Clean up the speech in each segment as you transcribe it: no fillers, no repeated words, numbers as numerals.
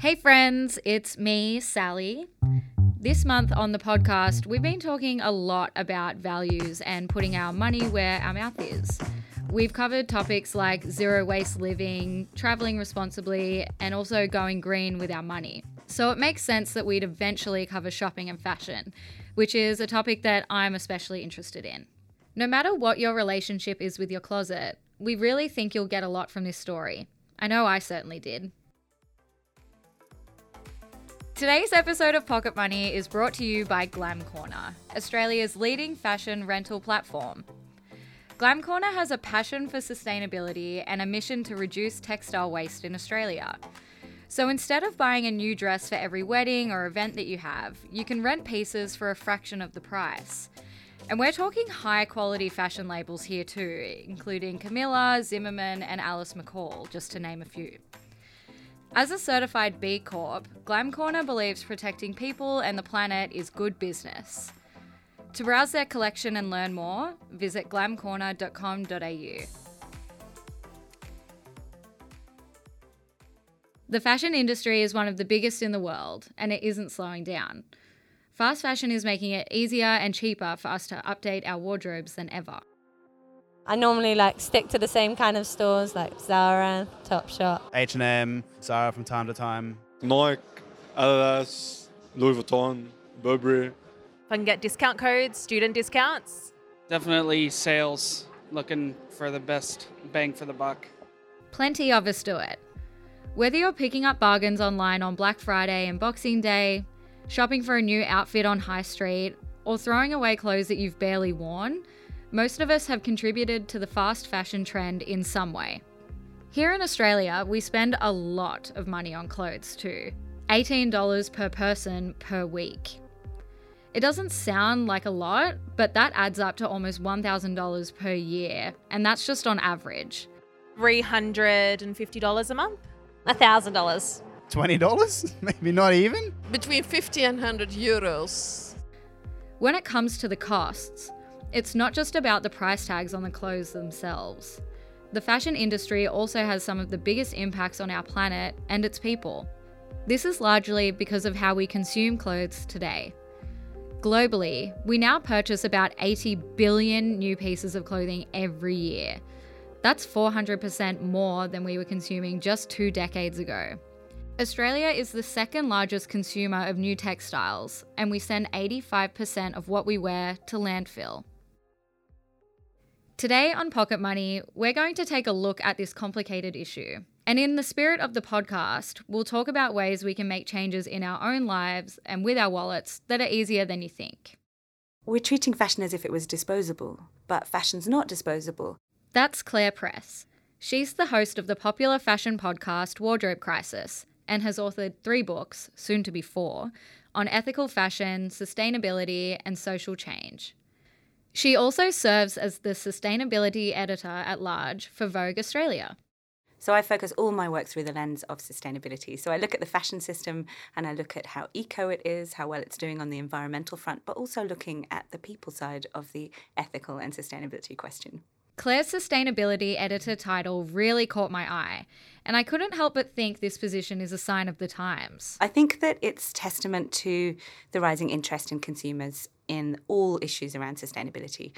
Hey friends, it's me, Sally. This month on the podcast, we've been talking a lot about values and putting our money where our mouth is. We've covered topics like zero waste living, traveling responsibly, and also going green with our money. So it makes sense that we'd eventually cover shopping and fashion, which is a topic that I'm especially interested in. No matter what your relationship is with your closet, we really think you'll get a lot from this story. I know I certainly did. Today's episode of Pocket Money is brought to you by Glam Corner, Australia's leading fashion rental platform. Glam Corner has a passion for sustainability and a mission to reduce textile waste in Australia. So instead of buying a new dress for every wedding or event that you have, you can rent pieces for a fraction of the price. And we're talking high quality fashion labels here too, including Camilla, Zimmermann and Alice McCall, just to name a few. As a certified B Corp, Glam Corner believes protecting people and the planet is good business. To browse their collection and learn more, visit glamcorner.com.au. The fashion industry is one of the biggest in the world, and it isn't slowing down. Fast fashion is making it easier and cheaper for us to update our wardrobes than ever. I normally stick to the same kind of stores like Zara, Topshop, H&M, Zara from time to time. Nike, Adidas, Louis Vuitton, Burberry. If I can get discount codes, student discounts. Definitely sales, looking for the best bang for the buck. Plenty of us do it. Whether you're picking up bargains online on Black Friday and Boxing Day, shopping for a new outfit on High Street, or throwing away clothes that you've barely worn, most of us have contributed to the fast fashion trend in some way. Here in Australia, we spend a lot of money on clothes too, $18 per person per week. It doesn't sound like a lot, but that adds up to almost $1,000 per year, and that's just on average. $350 a month? $1,000. $20? Maybe not even? Between 50 and 100 euros. When it comes to the costs, it's not just about the price tags on the clothes themselves. The fashion industry also has some of the biggest impacts on our planet and its people. This is largely because of how we consume clothes today. Globally, we now purchase about 80 billion new pieces of clothing every year. That's 400% more than we were consuming just 2 decades ago. Australia is the second largest consumer of new textiles, and we send 85% of what we wear to landfill. Today on Pocket Money, we're going to take a look at this complicated issue. And in the spirit of the podcast, we'll talk about ways we can make changes in our own lives and with our wallets that are easier than you think. We're treating fashion as if it was disposable, but fashion's not disposable. That's Claire Press. She's the host of the popular fashion podcast Wardrobe Crisis and has authored 3 books, soon to be 4, on ethical fashion, sustainability and social change. She also serves as the sustainability editor at large for Vogue Australia. So I focus all my work through the lens of sustainability. So I look at the fashion system and I look at how eco it is, how well it's doing on the environmental front, but also looking at the people side of the ethical and sustainability question. Claire's sustainability editor title really caught my eye, and I couldn't help but think this position is a sign of the times. I think that it's testament to the rising interest in consumers in all issues around sustainability.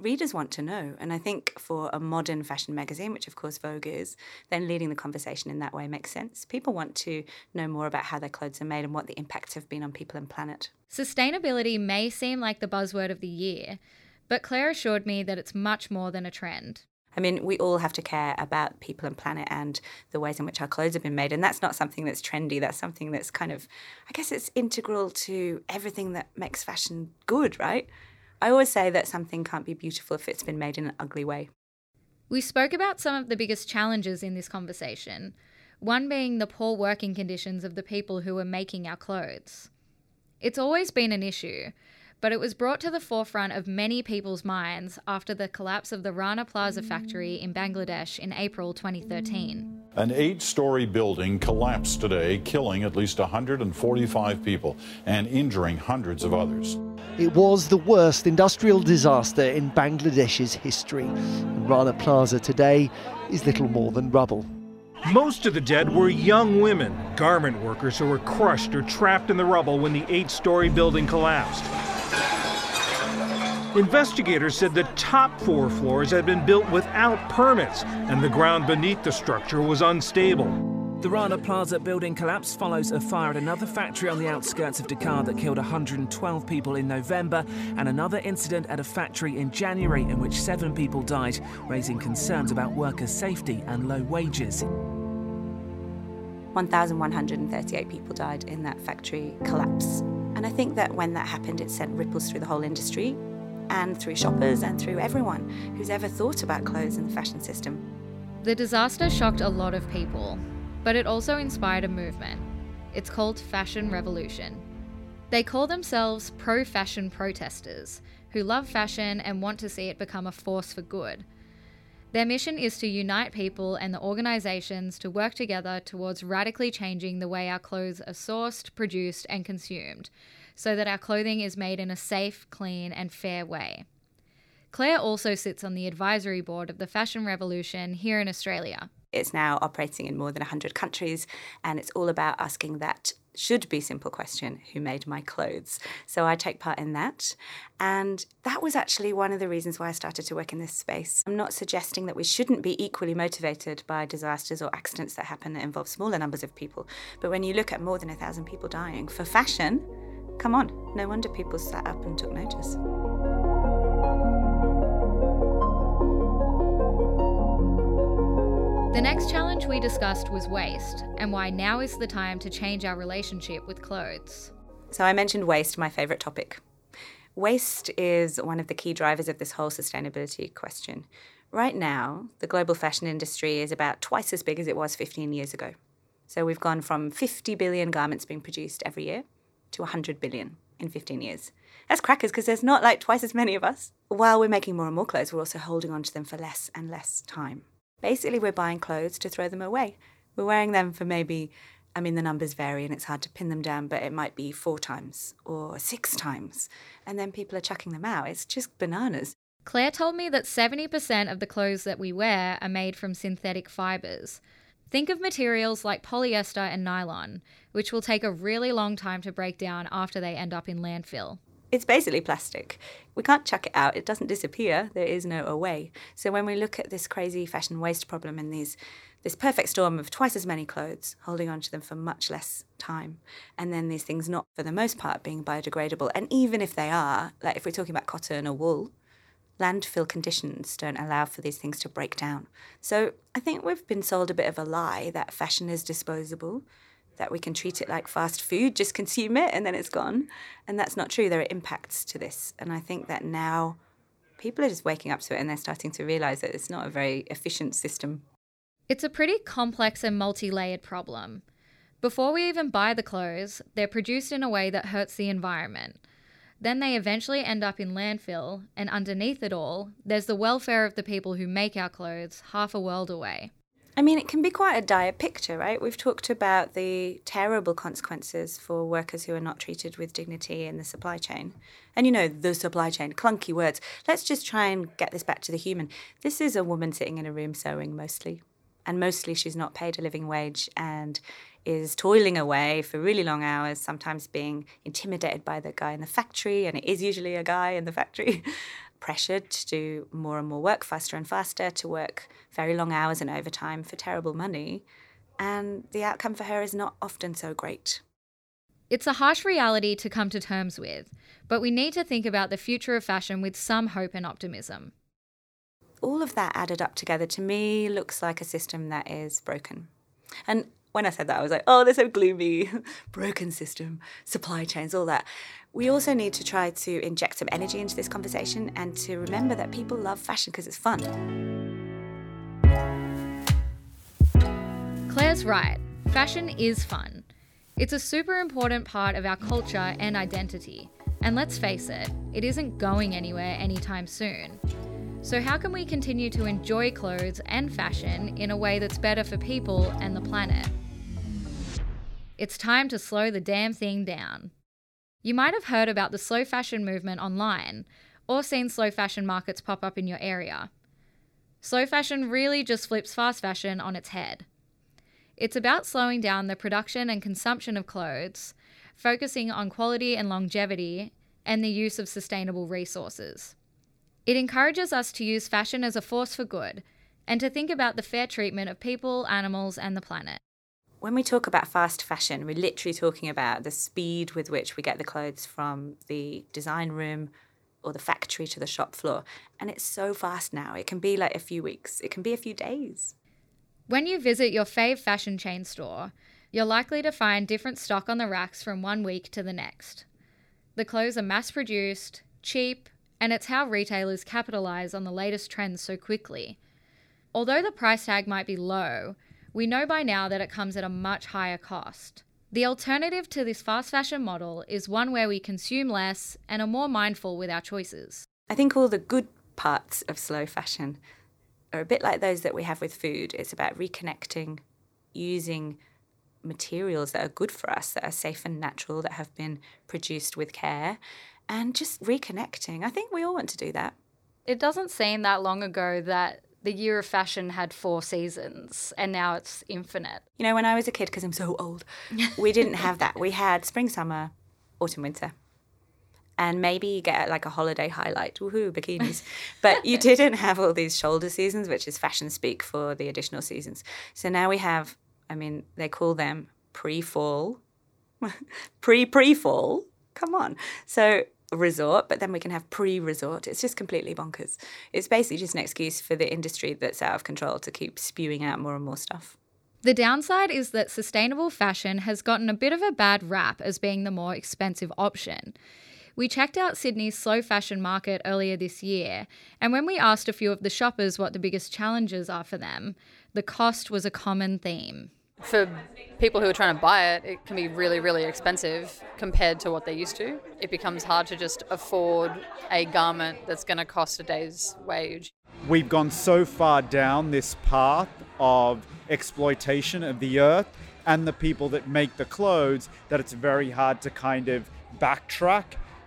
Readers want to know, and I think for a modern fashion magazine, which of course Vogue is, then leading the conversation in that way makes sense. People want to know more about how their clothes are made and what the impacts have been on people and planet. Sustainability may seem like the buzzword of the year, but Claire assured me that it's much more than a trend. I mean, we all have to care about people and planet and the ways in which our clothes have been made. And that's not something that's trendy. That's something that's kind of, I guess it's integral to everything that makes fashion good, right? I always say that something can't be beautiful if it's been made in an ugly way. We spoke about some of the biggest challenges in this conversation, one being the poor working conditions of the people who are making our clothes. It's always been an issue, but it was brought to the forefront of many people's minds after the collapse of the Rana Plaza factory in Bangladesh in April 2013. An 8-story building collapsed today, killing at least 145 people and injuring hundreds of others. It was the worst industrial disaster in Bangladesh's history. Rana Plaza today is little more than rubble. Most of the dead were young women, garment workers who were crushed or trapped in the rubble when the 8-story building collapsed. Investigators said the top 4 floors had been built without permits, and the ground beneath the structure was unstable. The Rana Plaza building collapse follows a fire at another factory on the outskirts of Dakar that killed 112 people in November, and another incident at a factory in January in which 7 people died, raising concerns about worker safety and low wages. 1,138 people died in that factory collapse. And I think that when that happened, it sent ripples through the whole industry, and through shoppers and through everyone who's ever thought about clothes in the fashion system. The disaster shocked a lot of people, but it also inspired a movement. It's called Fashion Revolution. They call themselves pro-fashion protesters who love fashion and want to see it become a force for good. Their mission is to unite people and the organisations to work together towards radically changing the way our clothes are sourced, produced and consumed, so that our clothing is made in a safe, clean and fair way. Claire also sits on the advisory board of the Fashion Revolution here in Australia. It's now operating in more than 100 countries, and it's all about asking that should be simple question, who made my clothes? So I take part in that. And that was actually one of the reasons why I started to work in this space. I'm not suggesting that we shouldn't be equally motivated by disasters or accidents that happen that involve smaller numbers of people. But when you look at more than 1,000 people dying for fashion, come on, no wonder people sat up and took notice. The next challenge we discussed was waste, and why now is the time to change our relationship with clothes. So I mentioned waste, my favourite topic. Waste is one of the key drivers of this whole sustainability question. Right now, the global fashion industry is about twice as big as it was 15 years ago. So we've gone from 50 billion garments being produced every year to 100 billion in 15 years. That's crackers, because there's not like twice as many of us. While we're making more and more clothes, we're also holding on to them for less and less time. Basically, we're buying clothes to throw them away. We're wearing them for maybe, I mean, the numbers vary and it's hard to pin them down, but it might be 4 times or 6 times. And then people are chucking them out. It's just bananas. Claire told me that 70% of the clothes that we wear are made from synthetic fibres. Think of materials like polyester and nylon, which will take a really long time to break down after they end up in landfill. It's basically plastic. We can't chuck it out. It doesn't disappear. There is no away. So when we look at this crazy fashion waste problem and this perfect storm of twice as many clothes, holding on to them for much less time, and then these things not, for the most part, being biodegradable. And even if they are, like if we're talking about cotton or wool, landfill conditions don't allow for these things to break down. So I think we've been sold a bit of a lie that fashion is disposable, that we can treat it like fast food, just consume it and then it's gone. And that's not true. There are impacts to this. And I think that now people are just waking up to it and they're starting to realise that it's not a very efficient system. It's a pretty complex and multi-layered problem. Before we even buy the clothes, they're produced in a way that hurts the environment. Then they eventually end up in landfill, and underneath it all, there's the welfare of the people who make our clothes half a world away. I mean, it can be quite a dire picture, right? We've talked about the terrible consequences for workers who are not treated with dignity in the supply chain. And, you know, the supply chain, clunky words. Let's just try and get this back to the human. This is a woman sitting in a room sewing mostly. And mostly she's not paid a living wage and is toiling away for really long hours, sometimes being intimidated by the guy in the factory, and it is usually a guy in the factory, pressured to do more and more work faster and faster, to work very long hours and overtime for terrible money. And the outcome for her is not often so great. It's a harsh reality to come to terms with, but we need to think about the future of fashion with some hope and optimism. All of that added up together, to me, looks like a system that is broken. And when I said that, I was like, oh, they're so gloomy, broken system, supply chains, all that. We also need to try to inject some energy into this conversation and to remember that people love fashion because it's fun. Claire's right. Fashion is fun. It's a super important part of our culture and identity. And let's face it, it isn't going anywhere anytime soon. So how can we continue to enjoy clothes and fashion in a way that's better for people and the planet? It's time to slow the damn thing down. You might have heard about the slow fashion movement online, or seen slow fashion markets pop up in your area. Slow fashion really just flips fast fashion on its head. It's about slowing down the production and consumption of clothes, focusing on quality and longevity, and the use of sustainable resources. It encourages us to use fashion as a force for good and to think about the fair treatment of people, animals, and the planet. When we talk about fast fashion, we're literally talking about the speed with which we get the clothes from the design room or the factory to the shop floor. And it's so fast now. It can be like a few weeks. It can be a few days. When you visit your fave fashion chain store, you're likely to find different stock on the racks from one week to the next. The clothes are mass-produced, cheap, and it's how retailers capitalise on the latest trends so quickly. Although the price tag might be low, we know by now that it comes at a much higher cost. The alternative to this fast fashion model is one where we consume less and are more mindful with our choices. I think all the good parts of slow fashion are a bit like those that we have with food. It's about reconnecting, using materials that are good for us, that are safe and natural, that have been produced with care, and just reconnecting. I think we all want to do that. It doesn't seem that long ago that the year of fashion had 4 seasons and now it's infinite. You know, when I was a kid, because I'm so old, we didn't have that. We had spring, summer, autumn, winter. And maybe you get like a holiday highlight, woohoo, bikinis. But you didn't have all these shoulder seasons, which is fashion speak for the additional seasons. So now we have, I mean, they call them pre-fall, pre-pre-fall, come on. So resort, but then we can have pre-resort. It's just completely bonkers. It's basically just an excuse for the industry that's out of control to keep spewing out more and more stuff. The downside is that sustainable fashion has gotten a bit of a bad rap as being the more expensive option. We checked out Sydney's slow fashion market earlier this year, and when we asked a few of the shoppers what the biggest challenges are for them, the cost was a common theme. For people who are trying to buy it, it can be really, really expensive compared to what they're used to. It becomes hard to just afford a garment that's going to cost a day's wage. We've gone so far down this path of exploitation of the earth and the people that make the clothes that it's very hard to kind of backtrack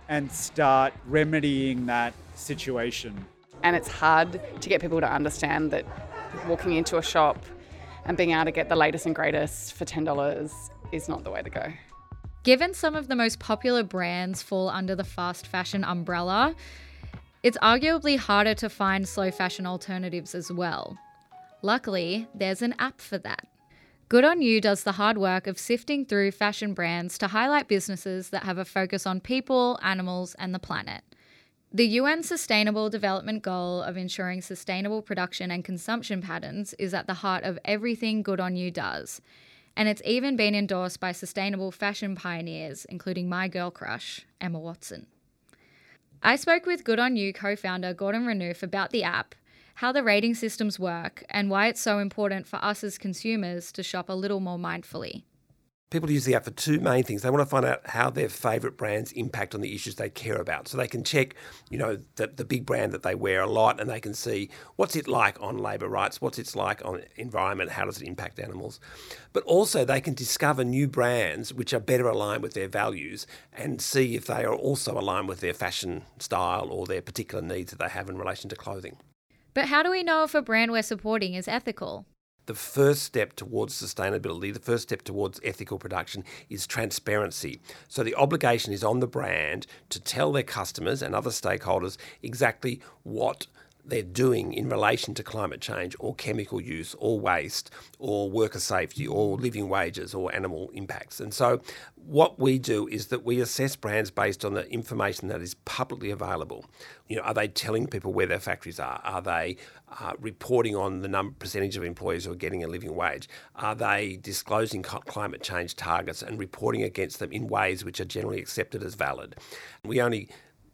and start remedying that situation. And it's hard to get people to understand that walking into a shop and being able to get the latest and greatest for $10 is not the way to go. Given some of the most popular brands fall under the fast fashion umbrella, it's arguably harder to find slow fashion alternatives as well. Luckily, there's an app for that. Good On You does the hard work of sifting through fashion brands to highlight businesses that have a focus on people, animals, and the planet. The UN Sustainable Development Goal of ensuring sustainable production and consumption patterns is at the heart of everything Good On You does, and it's even been endorsed by sustainable fashion pioneers, including my girl crush, Emma Watson. I spoke with Good On You co-founder Gordon Renouf about the app, how the rating systems work, and why it's so important for us as consumers to shop a little more mindfully. People use the app for two main things. They want to find out how their favourite brands impact on the issues they care about. So they can check, you know, the big brand that they wear a lot, and they can see what's it like on labour rights, what's it like on environment, how does it impact animals. But also they can discover new brands which are better aligned with their values and see if they are also aligned with their fashion style or their particular needs that they have in relation to clothing. But how do we know if a brand we're supporting is ethical? The first step towards sustainability, the first step towards ethical production is transparency. So the obligation is on the brand to tell their customers and other stakeholders exactly what they're doing in relation to climate change or chemical use or waste or worker safety or living wages or animal impacts. And so what we do is that we assess brands based on the information that is publicly available. You know, are they telling people where their factories are? Are they reporting on the percentage of employees who are getting a living wage? Are they disclosing climate change targets and reporting against them in ways which are generally accepted as valid? We only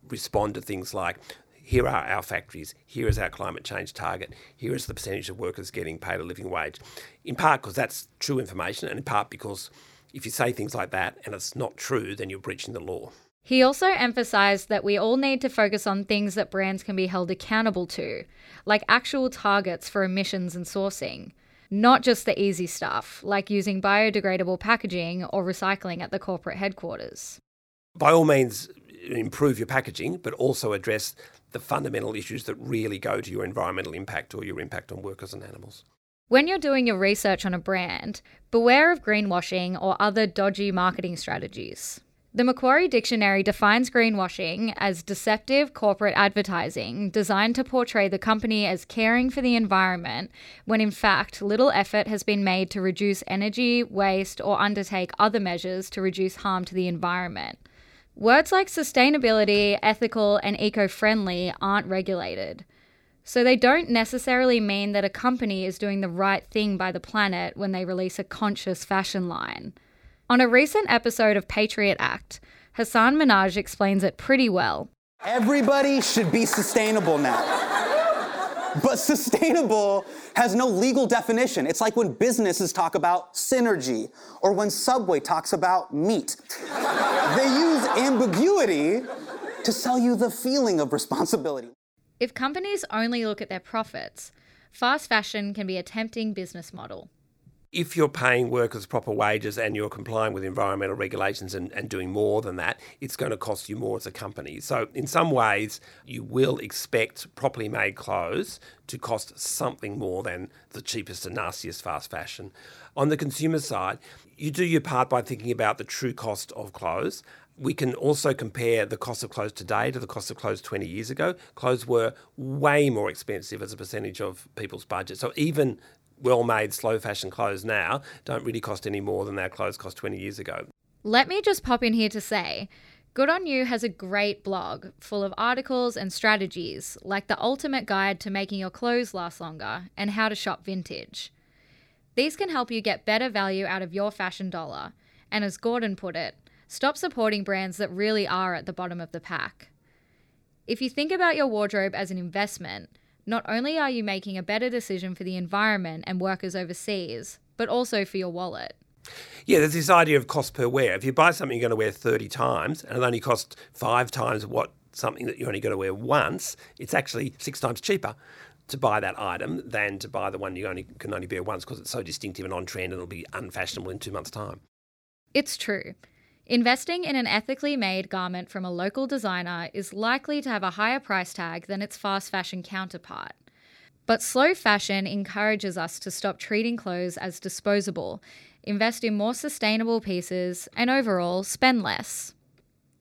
respond to things like, here are our factories, here is our climate change target, here is the percentage of workers getting paid a living wage. In part because that's true information, and in part because if you say things like that and it's not true, then you're breaching the law. He also emphasised that we all need to focus on things that brands can be held accountable to, like actual targets for emissions and sourcing, not just the easy stuff, like using biodegradable packaging or recycling at the corporate headquarters. By all means, improve your packaging, but also address the fundamental issues that really go to your environmental impact or your impact on workers and animals. When you're doing your research on a brand, beware of greenwashing or other dodgy marketing strategies. The Macquarie Dictionary defines greenwashing as deceptive corporate advertising designed to portray the company as caring for the environment when in fact little effort has been made to reduce energy, waste, or undertake other measures to reduce harm to the environment. Words like sustainability, ethical, and eco-friendly aren't regulated. So they don't necessarily mean that a company is doing the right thing by the planet when they release a conscious fashion line. On a recent episode of Patriot Act, Hasan Minhaj explains it pretty well. Everybody should be sustainable now. But sustainable has no legal definition. It's like when businesses talk about synergy or when Subway talks about meat. They use ambiguity to sell you the feeling of responsibility. If companies only look at their profits, fast fashion can be a tempting business model. If you're paying workers proper wages and you're complying with environmental regulations and doing more than that, it's going to cost you more as a company. So in some ways, you will expect properly made clothes to cost something more than the cheapest and nastiest fast fashion. On the consumer side, you do your part by thinking about the true cost of clothes. We can also compare the cost of clothes today to the cost of clothes 20 years ago. Clothes were way more expensive as a percentage of people's budget. So even well-made, slow fashion clothes now don't really cost any more than our clothes cost 20 years ago. Let me just pop in here to say, Good On You has a great blog full of articles and strategies like the ultimate guide to making your clothes last longer and how to shop vintage. These can help you get better value out of your fashion dollar. And as Gordon put it, stop supporting brands that really are at the bottom of the pack. If you think about your wardrobe as an investment, not only are you making a better decision for the environment and workers overseas, but also for your wallet. Yeah, there's this idea of cost per wear. If you buy something you're going to wear 30 times and it only costs 5 times what something that you're only going to wear once, it's actually 6 times cheaper to buy that item than to buy the one you can only wear once because it's so distinctive and on trend and it'll be unfashionable in 2 months' time. It's true. Investing in an ethically made garment from a local designer is likely to have a higher price tag than its fast fashion counterpart. But slow fashion encourages us to stop treating clothes as disposable, invest in more sustainable pieces, and overall spend less.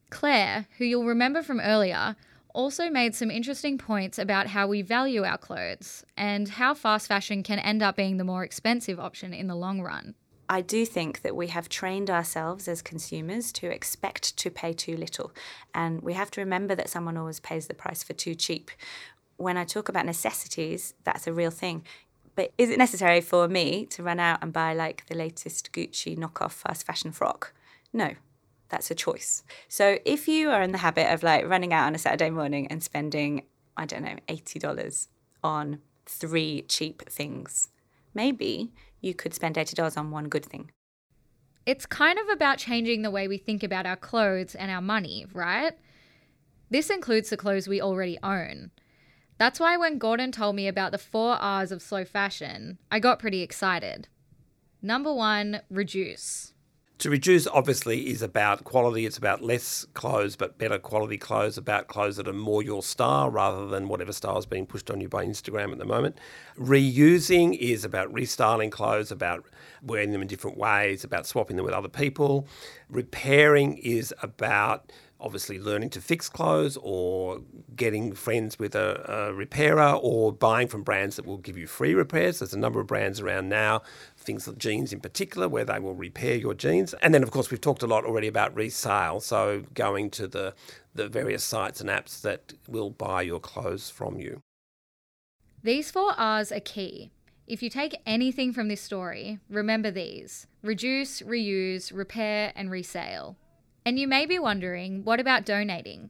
Claire, who you'll remember from earlier, also made some interesting points about how we value our clothes and how fast fashion can end up being the more expensive option in the long run. I do think that we have trained ourselves as consumers to expect to pay too little. And we have to remember that someone always pays the price for too cheap. When I talk about necessities, that's a real thing. But is it necessary for me to run out and buy like the latest Gucci knockoff fast fashion frock? No, that's a choice. So if you are in the habit of like running out on a Saturday morning and spending, I don't know, $80 on 3 cheap things, maybe you could spend $80 on 1 good thing. It's kind of about changing the way we think about our clothes and our money, right? This includes the clothes we already own. That's why when Gordon told me about the 4 R's of slow fashion, I got pretty excited. Number 1, reduce. To reduce, obviously, is about quality. It's about less clothes, but better quality clothes, about clothes that are more your style rather than whatever style is being pushed on you by Instagram at the moment. Reusing is about restyling clothes, about wearing them in different ways, about swapping them with other people. Repairing is about obviously learning to fix clothes or getting friends with a repairer or buying from brands that will give you free repairs. There's a number of brands around now, things like jeans in particular, where they will repair your jeans. And then, of course, we've talked a lot already about resale, so going to the various sites and apps that will buy your clothes from you. These 4 R's are key. If you take anything from this story, remember these: reduce, reuse, repair, and resale. And you may be wondering, what about donating?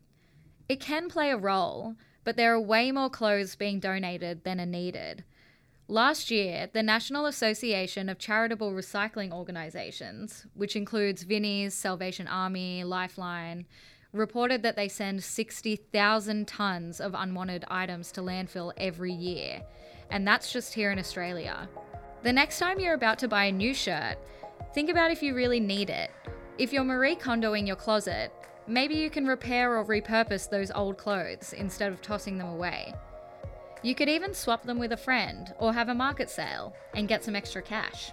It can play a role, but there are way more clothes being donated than are needed. Last year, the National Association of Charitable Recycling Organisations, which includes Vinnie's, Salvation Army, Lifeline, reported that they send 60,000 tonnes of unwanted items to landfill every year. And that's just here in Australia. The next time you're about to buy a new shirt, think about if you really need it. If you're Marie Kondoing your closet, maybe you can repair or repurpose those old clothes instead of tossing them away. You could even swap them with a friend or have a market sale and get some extra cash.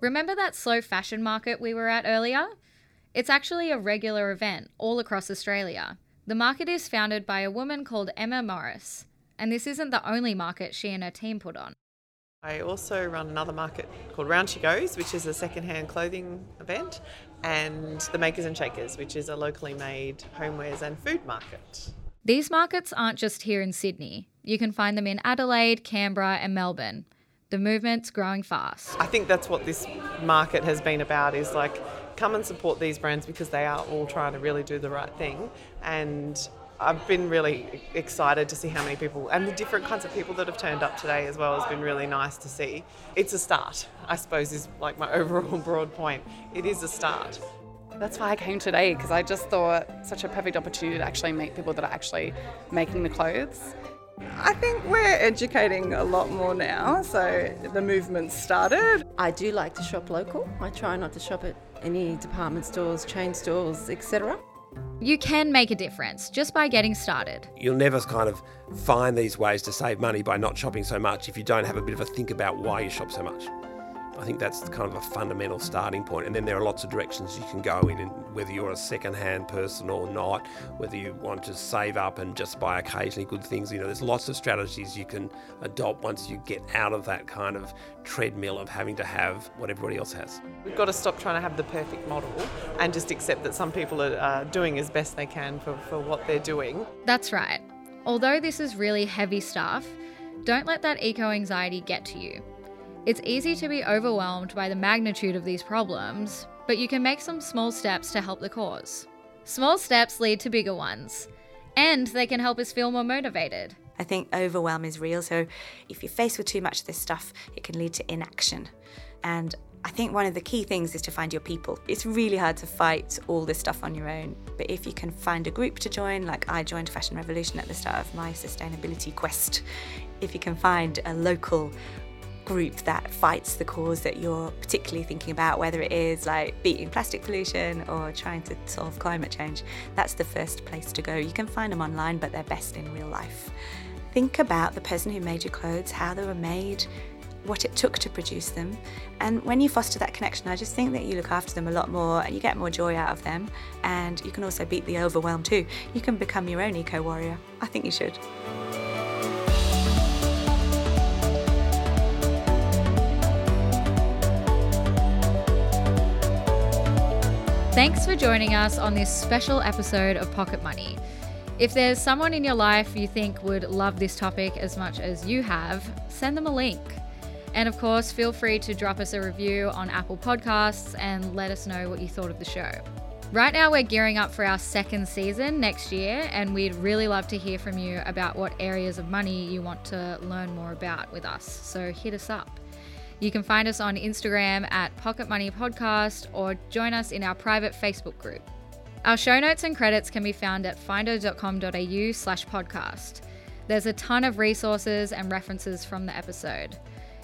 Remember that slow fashion market we were at earlier? It's actually a regular event all across Australia. The market is founded by a woman called Emma Morris, and this isn't the only market she and her team put on. I also run another market called Round She Goes, which is a second-hand clothing event, and the Makers and Shakers, which is a locally made homewares and food market. These markets aren't just here in Sydney. You can find them in Adelaide, Canberra and Melbourne. The movement's growing fast. I think that's what this market has been about, is like, come and support these brands because they are all trying to really do the right thing. And I've been really excited to see how many people, and the different kinds of people that have turned up today as well, has been really nice to see. It's a start, I suppose, is like my overall broad point. It is a start. That's why I came today, because I just thought such a perfect opportunity to actually meet people that are actually making the clothes. I think we're educating a lot more now, so the movement started. I do like to shop local. I try not to shop at any department stores, chain stores, etc. You can make a difference just by getting started. You'll never kind of find these ways to save money by not shopping so much if you don't have a bit of a think about why you shop so much. I think that's kind of a fundamental starting point. And then there are lots of directions you can go in, and whether you're a second-hand person or not, whether you want to save up and just buy occasionally good things, you know, there's lots of strategies you can adopt once you get out of that kind of treadmill of having to have what everybody else has. We've got to stop trying to have the perfect model and just accept that some people are doing as best they can for what they're doing. That's right. Although this is really heavy stuff, don't let that eco-anxiety get to you. It's easy to be overwhelmed by the magnitude of these problems, but you can make some small steps to help the cause. Small steps lead to bigger ones, and they can help us feel more motivated. I think overwhelm is real, so if you're faced with too much of this stuff, it can lead to inaction. And I think one of the key things is to find your people. It's really hard to fight all this stuff on your own, but if you can find a group to join, like I joined Fashion Revolution at the start of my sustainability quest, if you can find a local group that fights the cause that you're particularly thinking about, whether it is like beating plastic pollution or trying to solve climate change, that's the first place to go. You can find them online, but they're best in real life. Think about the person who made your clothes, how they were made, what it took to produce them, and when you foster that connection, I just think that you look after them a lot more and you get more joy out of them, and you can also beat the overwhelm too. You can become your own eco-warrior. I think you should. Thanks for joining us on this special episode of Pocket Money. If there's someone in your life you think would love this topic as much as you have, send them a link. And of course, feel free to drop us a review on Apple Podcasts and let us know what you thought of the show. Right now, we're gearing up for our second season next year, and we'd really love to hear from you about what areas of money you want to learn more about with us. So hit us up. You can find us on Instagram at Pocket Money Podcast, or join us in our private Facebook group. Our show notes and credits can be found at finder.com.au/podcast. There's a ton of resources and references from the episode.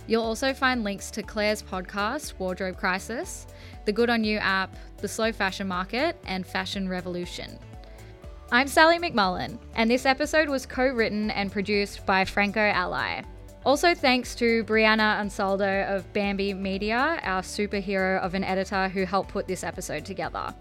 You'll also find links to Claire's podcast, Wardrobe Crisis, the Good On You app, the Slow Fashion Market, and Fashion Revolution. I'm Sally McMullen, and this episode was co-written and produced by Franco Ally. Also thanks to Brianna Ansaldo of Bambi Media, our superhero of an editor who helped put this episode together.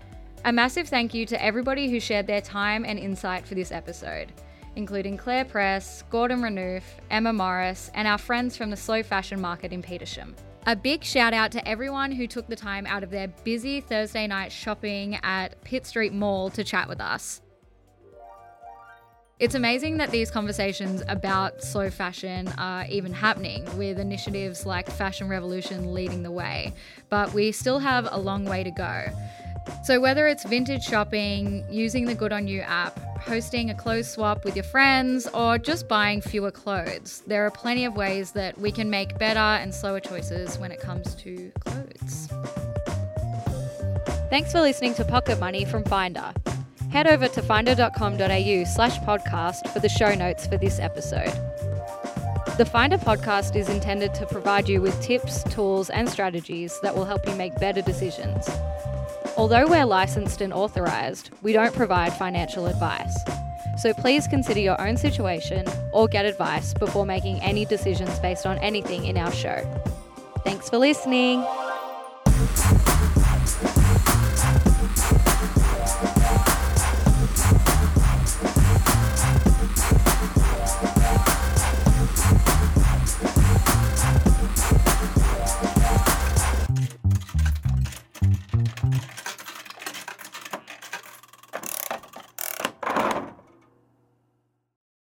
A massive thank you to everybody who shared their time and insight for this episode, including Claire Press, Gordon Renouf, Emma Morris, and our friends from the Slow Fashion Market in Petersham. A big shout out to everyone who took the time out of their busy Thursday night shopping at Pitt Street Mall to chat with us. It's amazing that these conversations about slow fashion are even happening, with initiatives like Fashion Revolution leading the way, but we still have a long way to go. So whether it's vintage shopping, using the Good On You app, hosting a clothes swap with your friends, or just buying fewer clothes, there are plenty of ways that we can make better and slower choices when it comes to clothes. Thanks for listening to Pocket Money from Finder. Head over to finder.com.au/podcast for the show notes for this episode. The Finder podcast is intended to provide you with tips, tools, and strategies that will help you make better decisions. Although we're licensed and authorised, we don't provide financial advice. So please consider your own situation or get advice before making any decisions based on anything in our show. Thanks for listening.